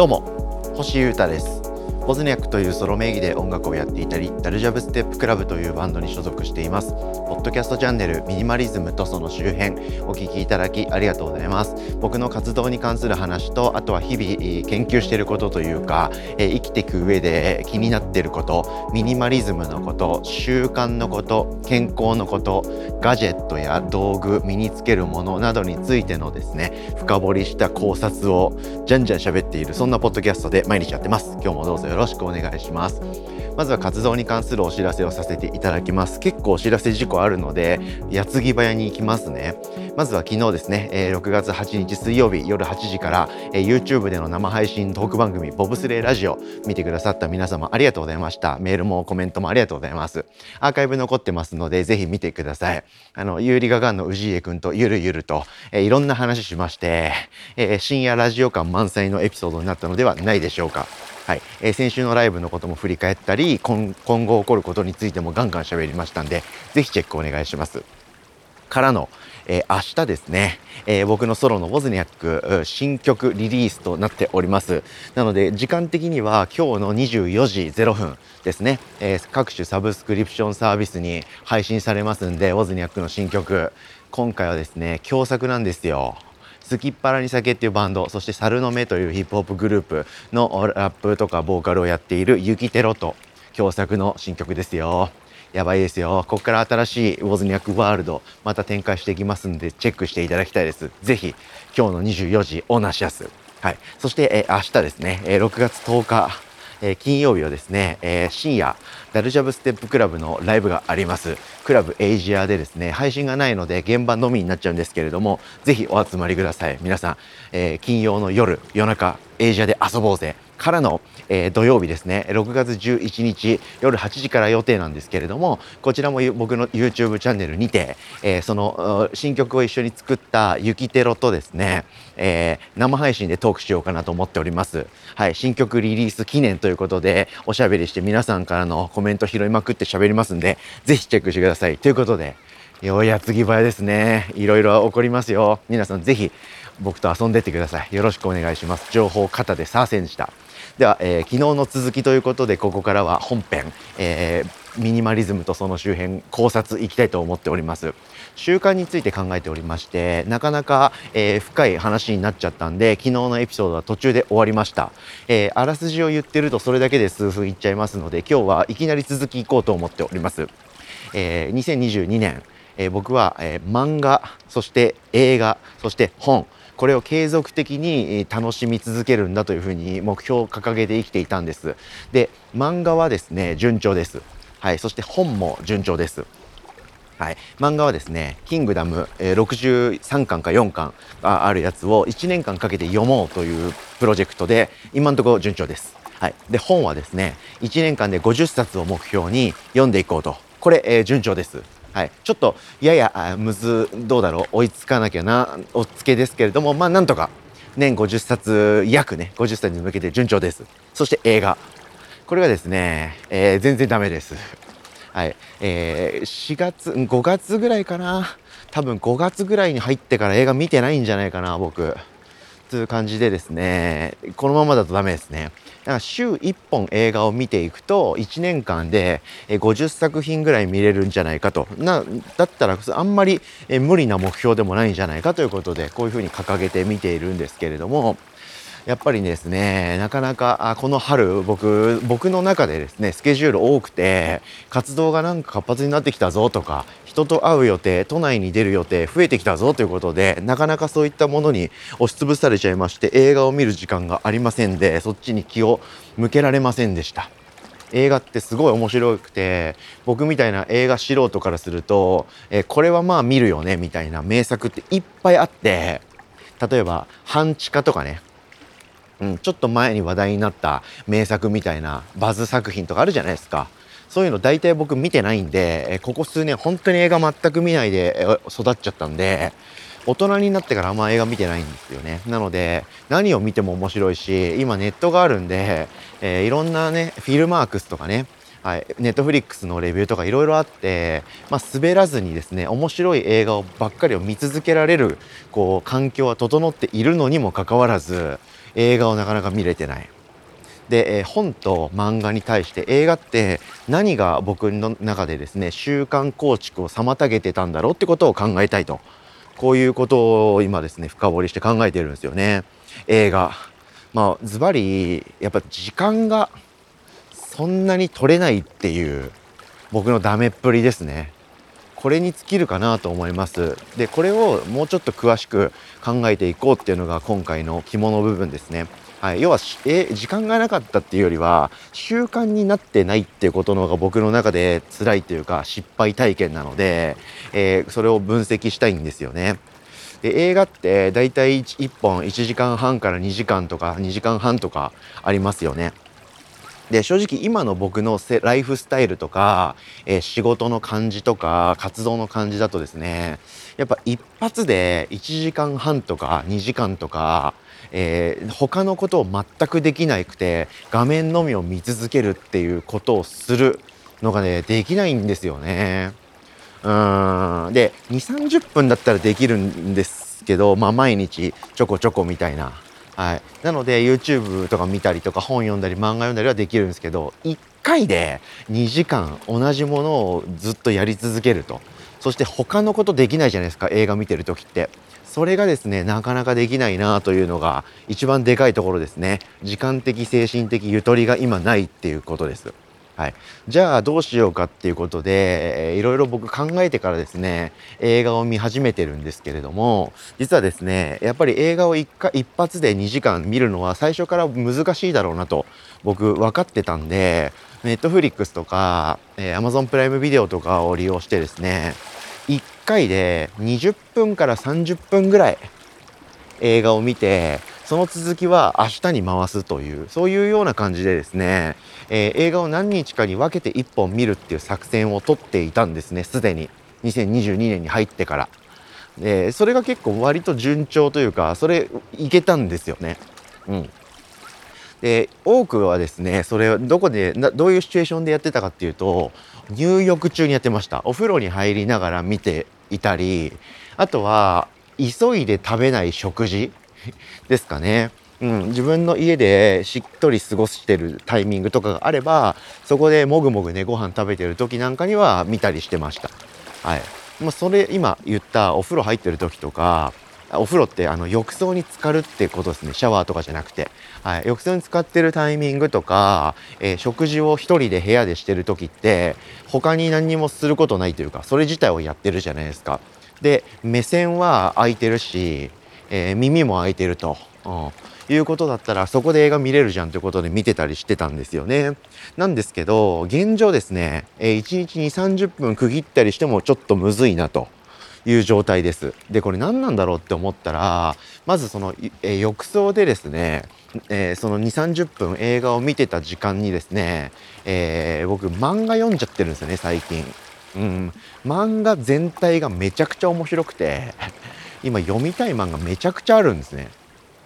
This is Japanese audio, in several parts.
どうも、星優太です。ボズニャックというソロ名義で音楽をやっていたり、ダルジャブステップクラブというバンドに所属しています。ポッドキャストチャンネルミニマリズムとその周辺お聞きいただきありがとうございます。僕の活動に関する話と、あとは日々研究していることというか、生きていく上で気になっていること、ミニマリズムのこと、習慣のこと、健康のこと、ガジェットや道具、身につけるものなどについてのですね、深掘りした考察をじゃんじゃん喋っている、そんなポッドキャストで毎日やってます。今日もどうぞよろしくお願いします。まずは活動に関するお知らせをさせていただきます。結構お知らせ事項あるので矢継ぎ早に行きますね。まずは昨日ですね、6月8日水曜日夜8時から YouTube での生配信トーク番組ボブスレーラジオ見てくださった皆様ありがとうございました。メールもコメントもありがとうございます。アーカイブ残ってますのでぜひ見てください。ユーリガガンの氏家くんとゆるゆると、いろんな話しまして、深夜ラジオ感満載のエピソードになったのではないでしょうか。はい、先週のライブのことも振り返ったり、今後起こることについてもガンガン喋りましたんで、ぜひチェックお願いします。からの、明日ですね、僕のソロのボズニャック新曲リリースとなっております。なので時間的には今日の24時0分ですね、各種サブスクリプションサービスに配信されますんで、ボズニャックの新曲今回はですね共作なんですよ。すきっぱらに酒っていうバンド、そして猿の目というヒップホップグループのラップとかボーカルをやっているユキテロと共作の新曲ですよ。やばいですよ。ここから新しいボズニャックワールドまた展開していきますんでチェックしていただきたいです。ぜひ今日の24時オーナーシアス、はい、そして明日ですね、6月10日金曜日はですね、深夜ダルジャブステップクラブのライブがあります。クラブエイジアでですね、配信がないので現場のみになっちゃうんですけれども、ぜひお集まりください皆さん。金曜の夜中エイジアで遊ぼうぜからの、土曜日ですね、6月11日夜8時から予定なんですけれども、こちらも僕の YouTube チャンネルにて、その新曲を一緒に作ったユキテロとですね、生配信でトークしようかなと思っております。はい、新曲リリース記念ということでおしゃべりして皆さんからのコメント拾いまくってしゃべりますんで、ぜひチェックしてください。ということで、矢継ぎ早ですね。いろいろ起こりますよ。皆さんぜひ僕と遊んでってください。よろしくお願いします。情報肩でサーセンでした。では、昨日の続きということで、ここからは本編、ミニマリズムとその周辺考察いきたいと思っております。習慣について考えておりまして、なかなか、深い話になっちゃったんで昨日のエピソードは途中で終わりました。あらすじを言ってるとそれだけで数分いっちゃいますので、今日はいきなり続きいこうと思っております。2022年、僕は、漫画、そして映画、そして本、これを継続的に楽しみ続けるんだというふうに目標を掲げて生きていたんです。で、漫画はですね、順調です。はい、そして本も順調です。はい、漫画はですね、キングダム63巻か4巻があるやつを1年間かけて読もうというプロジェクトで、今のところ順調です。はい、で、本はですね、1年間で50冊を目標に読んでいこうと。これ、順調です。はい、ちょっとややどうだろう、追いつかなきゃなおっつけですけれども、まあなんとか年50冊約ね、50冊に向けて順調です。そして映画、これがですね、全然ダメです。はい、5月ぐらいかな、多分5月ぐらいに入ってから映画見てないんじゃないかな僕という感じでですね、このままだとダメですね。だから週1本映画を見ていくと1年間で50作品ぐらい見れるんじゃないかと。だったらあんまり無理な目標でもないんじゃないかということで、こういうふうに掲げて見ているんですけれども、やっぱりですね、なかなかこの春僕の中でですね、スケジュール多くて活動がなんか活発になってきたぞとか、人と会う予定、都内に出る予定増えてきたぞということで、なかなかそういったものに押しつぶされちゃいまして、映画を見る時間がありませんで、そっちに気を向けられませんでした。映画ってすごい面白くて、僕みたいな映画素人からすると、これはまあ見るよねみたいな名作っていっぱいあって、例えば半地下とかね、ちょっと前に話題になった名作みたいなバズ作品とかあるじゃないですか。そういうの大体僕見てないんで、ここ数年本当に映画全く見ないで育っちゃったんで、大人になってからあんま映画見てないんですよね。なので何を見ても面白いし、今ネットがあるんで、いろんなね、フィルマークスとかね、はい、Netflix のレビューとかいろいろあって、まあ、滑らずにですね、面白い映画ばっかりを見続けられるこう環境は整っているのにもかかわらず、映画をなかなか見れてない。で、本と漫画に対して映画って何が僕の中でですね習慣構築を妨げてたんだろうってことを考えたいと、こういうことを今ですね深掘りして考えてるんですよね。映画、まあズバリやっぱ時間がそんなに取れないっていう僕のダメっぷりですね。これに尽きるかなと思います。でこれをもうちょっと詳しく考えていこうっていうのが今回の肝の部分ですね。はい、要は時間がなかったっていうよりは習慣になってないっていうことの方が僕の中で辛いというか失敗体験なので、それを分析したいんですよね。で映画ってだいたい1本1時間半から2時間とか2時間半とかありますよね。で正直今の僕のライフスタイルとか、仕事の感じとか活動の感じだとですねやっぱ一発で1時間半とか2時間とか、他のことを全くできなくて画面のみを見続けるっていうことをするのがねできないんですよね。で 2,30 分だったらできるんですけど、まあ、毎日ちょこちょこみたいな。はい、なので YouTube とか見たりとか本読んだり漫画読んだりはできるんですけど、1回で2時間同じものをずっとやり続けると、そして他のことできないじゃないですか映画見てる時って。それがですねなかなかできないなというのが一番でかいところですね。時間的精神的ゆとりが今ないっていうことです。はい、じゃあどうしようかっていうことでいろいろ僕考えてからですね映画を見始めてるんですけれども、実はですねやっぱり映画を一発で2時間見るのは最初から難しいだろうなと僕分かってたんで、 Netflix とか Amazon プライムビデオとかを利用してですね1回で20分から30分ぐらい映画を見て、その続きは明日に回すという、そういうような感じでですね、映画を何日かに分けて1本見るっていう作戦を取っていたんですね、すでに2022年に入ってから。それが結構割と順調というか、それいけたんですよね。うん、で多くはですねそれをどういうシチュエーションでやってたかっていうと、入浴中にやってました。お風呂に入りながら見ていたり、あとは急いで食べない食事ですかね。うん、自分の家でしっとり過ごしてるタイミングとかがあれば、そこでもぐもぐねご飯食べてる時なんかには見たりしてました。はい、まあ、それ今言ったお風呂入ってる時とか、お風呂って浴槽に浸かるってことですね、シャワーとかじゃなくて。はい、浴槽に浸かってるタイミングとか、食事を一人で部屋でしてる時って他に何にもすることないというか、それ自体をやってるじゃないですか。で目線は開いてるし、耳も開いてると、いうことだったらそこで映画見れるじゃんということで見てたりしてたんですよね。なんですけど現状ですね、1日に30分区切ったりしてもちょっとむずいなという状態です。でこれ何なんだろうって思ったら、まずその、浴槽でですね、その 2,30 分映画を見てた時間にですね、僕漫画読んじゃってるんですよね最近。うん、漫画全体がめちゃくちゃ面白くて今読みたい漫画めちゃくちゃあるんですね。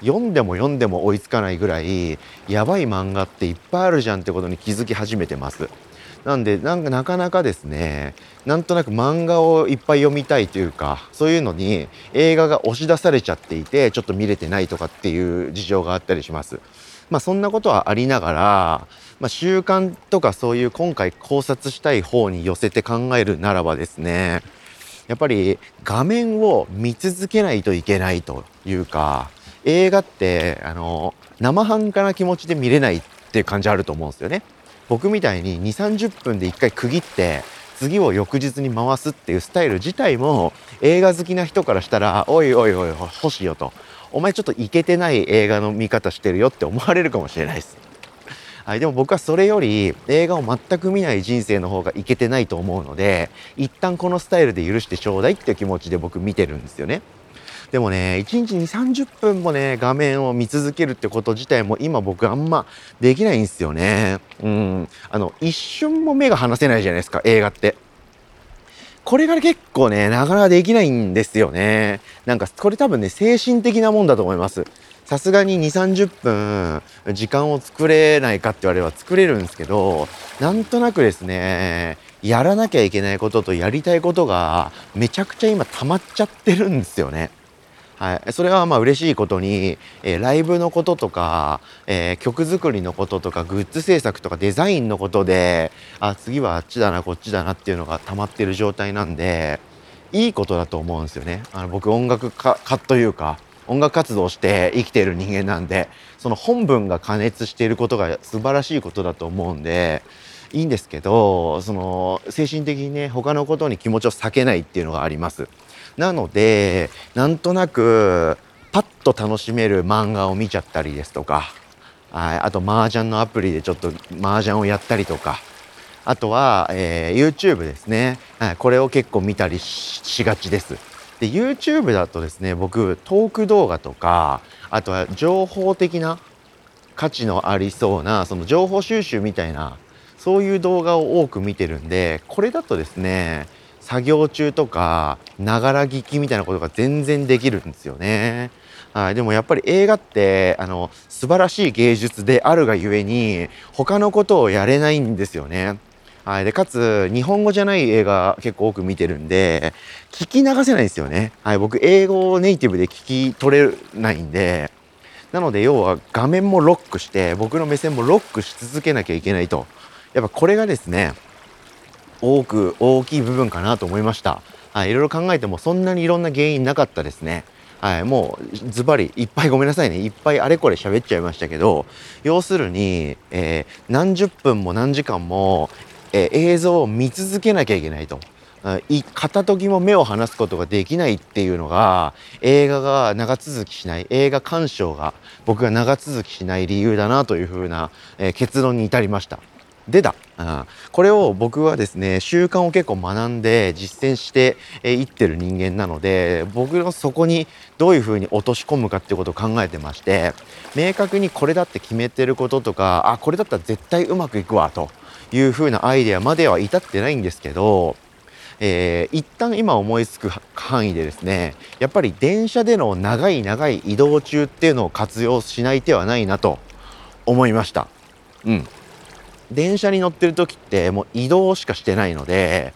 読んでも追いつかないぐらいやばい漫画っていっぱいあるじゃんってことに気づき始めてます。なんでなかなかですね、なんとなく漫画をいっぱい読みたいというか、そういうのに映画が押し出されちゃっていてちょっと見れてないとかっていう事情があったりします。まあそんなことはありながら、まあ、習慣とかそういう今回考察したい方に寄せて考えるならばですね、やっぱり画面を見続けないといけないというか、映画って生半可な気持ちで見れないっていう感じあると思うんですよね。僕みたいに 2,30 分で1回区切って次を翌日に回すっていうスタイル自体も映画好きな人からしたら、おいおいおい星よと、お前ちょっとイケてない映画の見方してるよって思われるかもしれないです。はい、でも僕はそれより映画を全く見ない人生の方がイケてないと思うので、一旦このスタイルで許してちょうだいっていう気持ちで僕見てるんですよね。でもね1日に 2,30 分もね画面を見続けるってこと自体も今僕あんまできないんですよね。うん、一瞬も目が離せないじゃないですか映画って。これが結構ねなかなかできないんですよね。なんかこれ多分ね精神的なもんだと思います。さすがに 2,30 分時間を作れないかって言われれば作れるんですけど、なんとなくですねやらなきゃいけないこととやりたいことがめちゃくちゃ今溜まっちゃってるんですよね。はい、それはまあ嬉しいことに、ライブのこととか、曲作りのこととかグッズ制作とかデザインのことで、あ、次はあっちだなこっちだなっていうのが溜まってる状態なんで、いいことだと思うんですよね。僕音楽家というか音楽活動して生きている人間なんで、その本文が加熱していることが素晴らしいことだと思うんでいいんですけど、その精神的にね、他のことに気持ちを割けないっていうのがあります。なので、なんとなくパッと楽しめる漫画を見ちゃったりですとか、あと麻雀のアプリでちょっと麻雀をやったりとか、あとは、YouTube ですね、これを結構見たりしがちです。で YouTube だとですね、僕トーク動画とか、あとは情報的な価値のありそうなその情報収集みたいな、そういう動画を多く見てるんで、これだとですね、作業中とかながら聞きみたいなことが全然できるんですよね。はい、でもやっぱり映画って素晴らしい芸術であるがゆえに他のことをやれないんですよね。はい、でかつ日本語じゃない映画結構多く見てるんで聞き流せないんですよね。はい、僕英語をネイティブで聞き取れないんで、なので要は画面もロックして僕の目線もロックし続けなきゃいけないと、やっぱこれがですね大きい部分かなと思いました。はい、いろいろ考えてもそんなにいろんな原因なかったですね。はい、もうズバリいっぱいごめんなさいね、いっぱいあれこれ喋っちゃいましたけど、要するに、何十分も何時間も、映像を見続けなきゃいけないと、片時も目を離すことができないっていうのが映画が長続きしない、映画鑑賞が僕が長続きしない理由だなというふうな、結論に至りました。でだ、これを僕はですね、習慣を結構学んで実践していってる人間なので、僕のそこにどういうふうに落とし込むかっていうことを考えてまして、明確にこれだって決めてることとか、あ、これだったら絶対うまくいくわというふうなアイデアまでは至ってないんですけど、一旦今思いつく範囲でですね、やっぱり電車での長い移動中っていうのを活用しない手はないなと思いました。うん。電車に乗ってる時ってもう移動しかしてないので、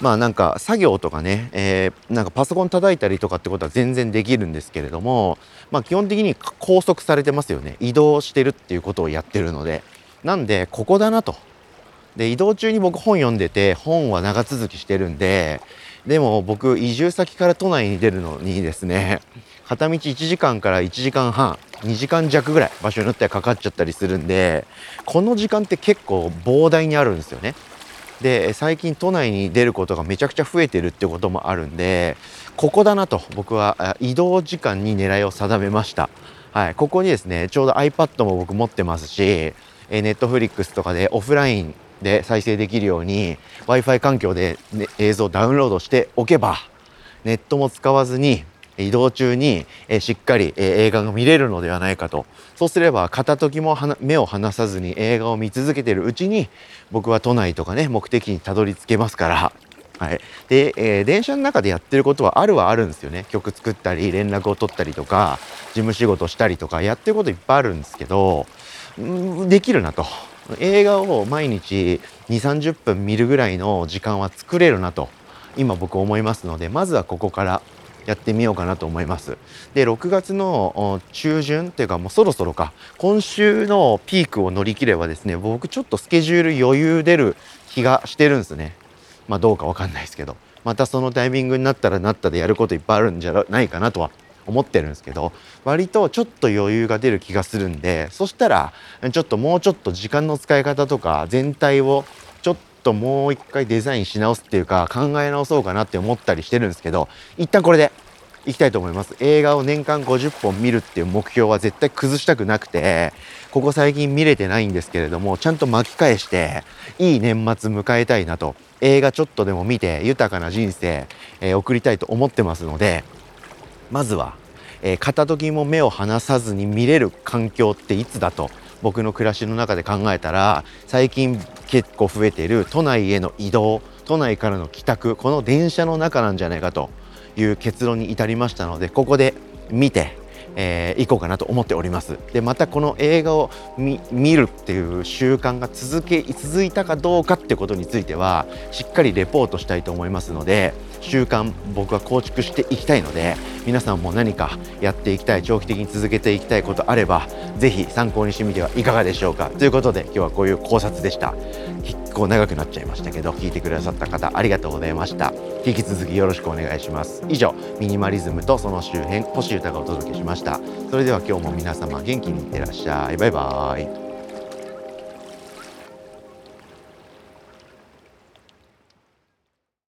まあなんか作業とかね、なんかパソコン叩いたりとかってことは全然できるんですけれども、まあ基本的に拘束されてますよね。移動してるっていうことをやってるので、なんでここだなと。で、移動中に僕本読んでて、本は長続きしてるんで、でも僕移住先から都内に出るのにですね、片道1時間から1時間半、2時間弱ぐらい場所によってはかかっちゃったりするんで、この時間って結構膨大にあるんですよね。で、最近都内に出ることがめちゃくちゃ増えてるってこともあるんで、ここだなと僕は移動時間に狙いを定めました。はい、ここにですね、ちょうど iPad も僕持ってますし、Netflix とかでオフラインで再生できるように Wi-Fi 環境で、ね、映像をダウンロードしておけば、ネットも使わずに移動中にしっかり映画が見れるのではないかと。そうすれば片時も目を離さずに映画を見続けているうちに、僕は都内とかね、目的にたどり着けますから。はい、で、電車の中でやってることはあるんですよね。曲作ったり連絡を取ったりとか事務仕事したりとかやってることいっぱいあるんですけど、できるなと。映画を毎日 2,30 分見るぐらいの時間は作れるなと今僕思いますので、まずはここからやってみようかなと思います。で、6月の中旬っていうか、もうそろそろか、今週のピークを乗り切ればですね、僕ちょっとスケジュール余裕出る気がしてるんですね。まあどうかわかんないですけど、またそのタイミングになったらなったでやることいっぱいあるんじゃないかなとは思ってるんですけど、割とちょっと余裕が出る気がするんで、そしたらちょっともうちょっと時間の使い方とか全体をちょっともう一回デザインし直すっていうか考え直そうかなって思ったりしてるんですけど、一旦これでいきたいと思います。映画を年間50本見るっていう目標は絶対崩したくなくて、ここ最近見れてないんですけれども、ちゃんと巻き返していい年末迎えたいなと、映画ちょっとでも見て豊かな人生、送りたいと思ってますので、まずは、片時も目を離さずに見れる環境っていつだと僕の暮らしの中で考えたら、最近結構増えている都内への移動、都内からの帰宅、この電車の中なんじゃないかという結論に至りましたので、ここで見て、いこうかなと思っております。で、またこの映画を見るっていう習慣が続いたかどうかってことについてはしっかりレポートしたいと思いますので、習慣僕は構築していきたいので、皆さんも何かやっていきたい、長期的に続けていきたいことあればぜひ参考にしてみてはいかがでしょうか。ということで今日はこういう考察でした。結構長くなっちゃいましたけど、聞いてくださった方ありがとうございました。引き続きよろしくお願いします。以上、ミニマリズムとその周辺、星歌がお届けしました。それでは今日も皆様元気にいってらっしゃい。バイバーイ。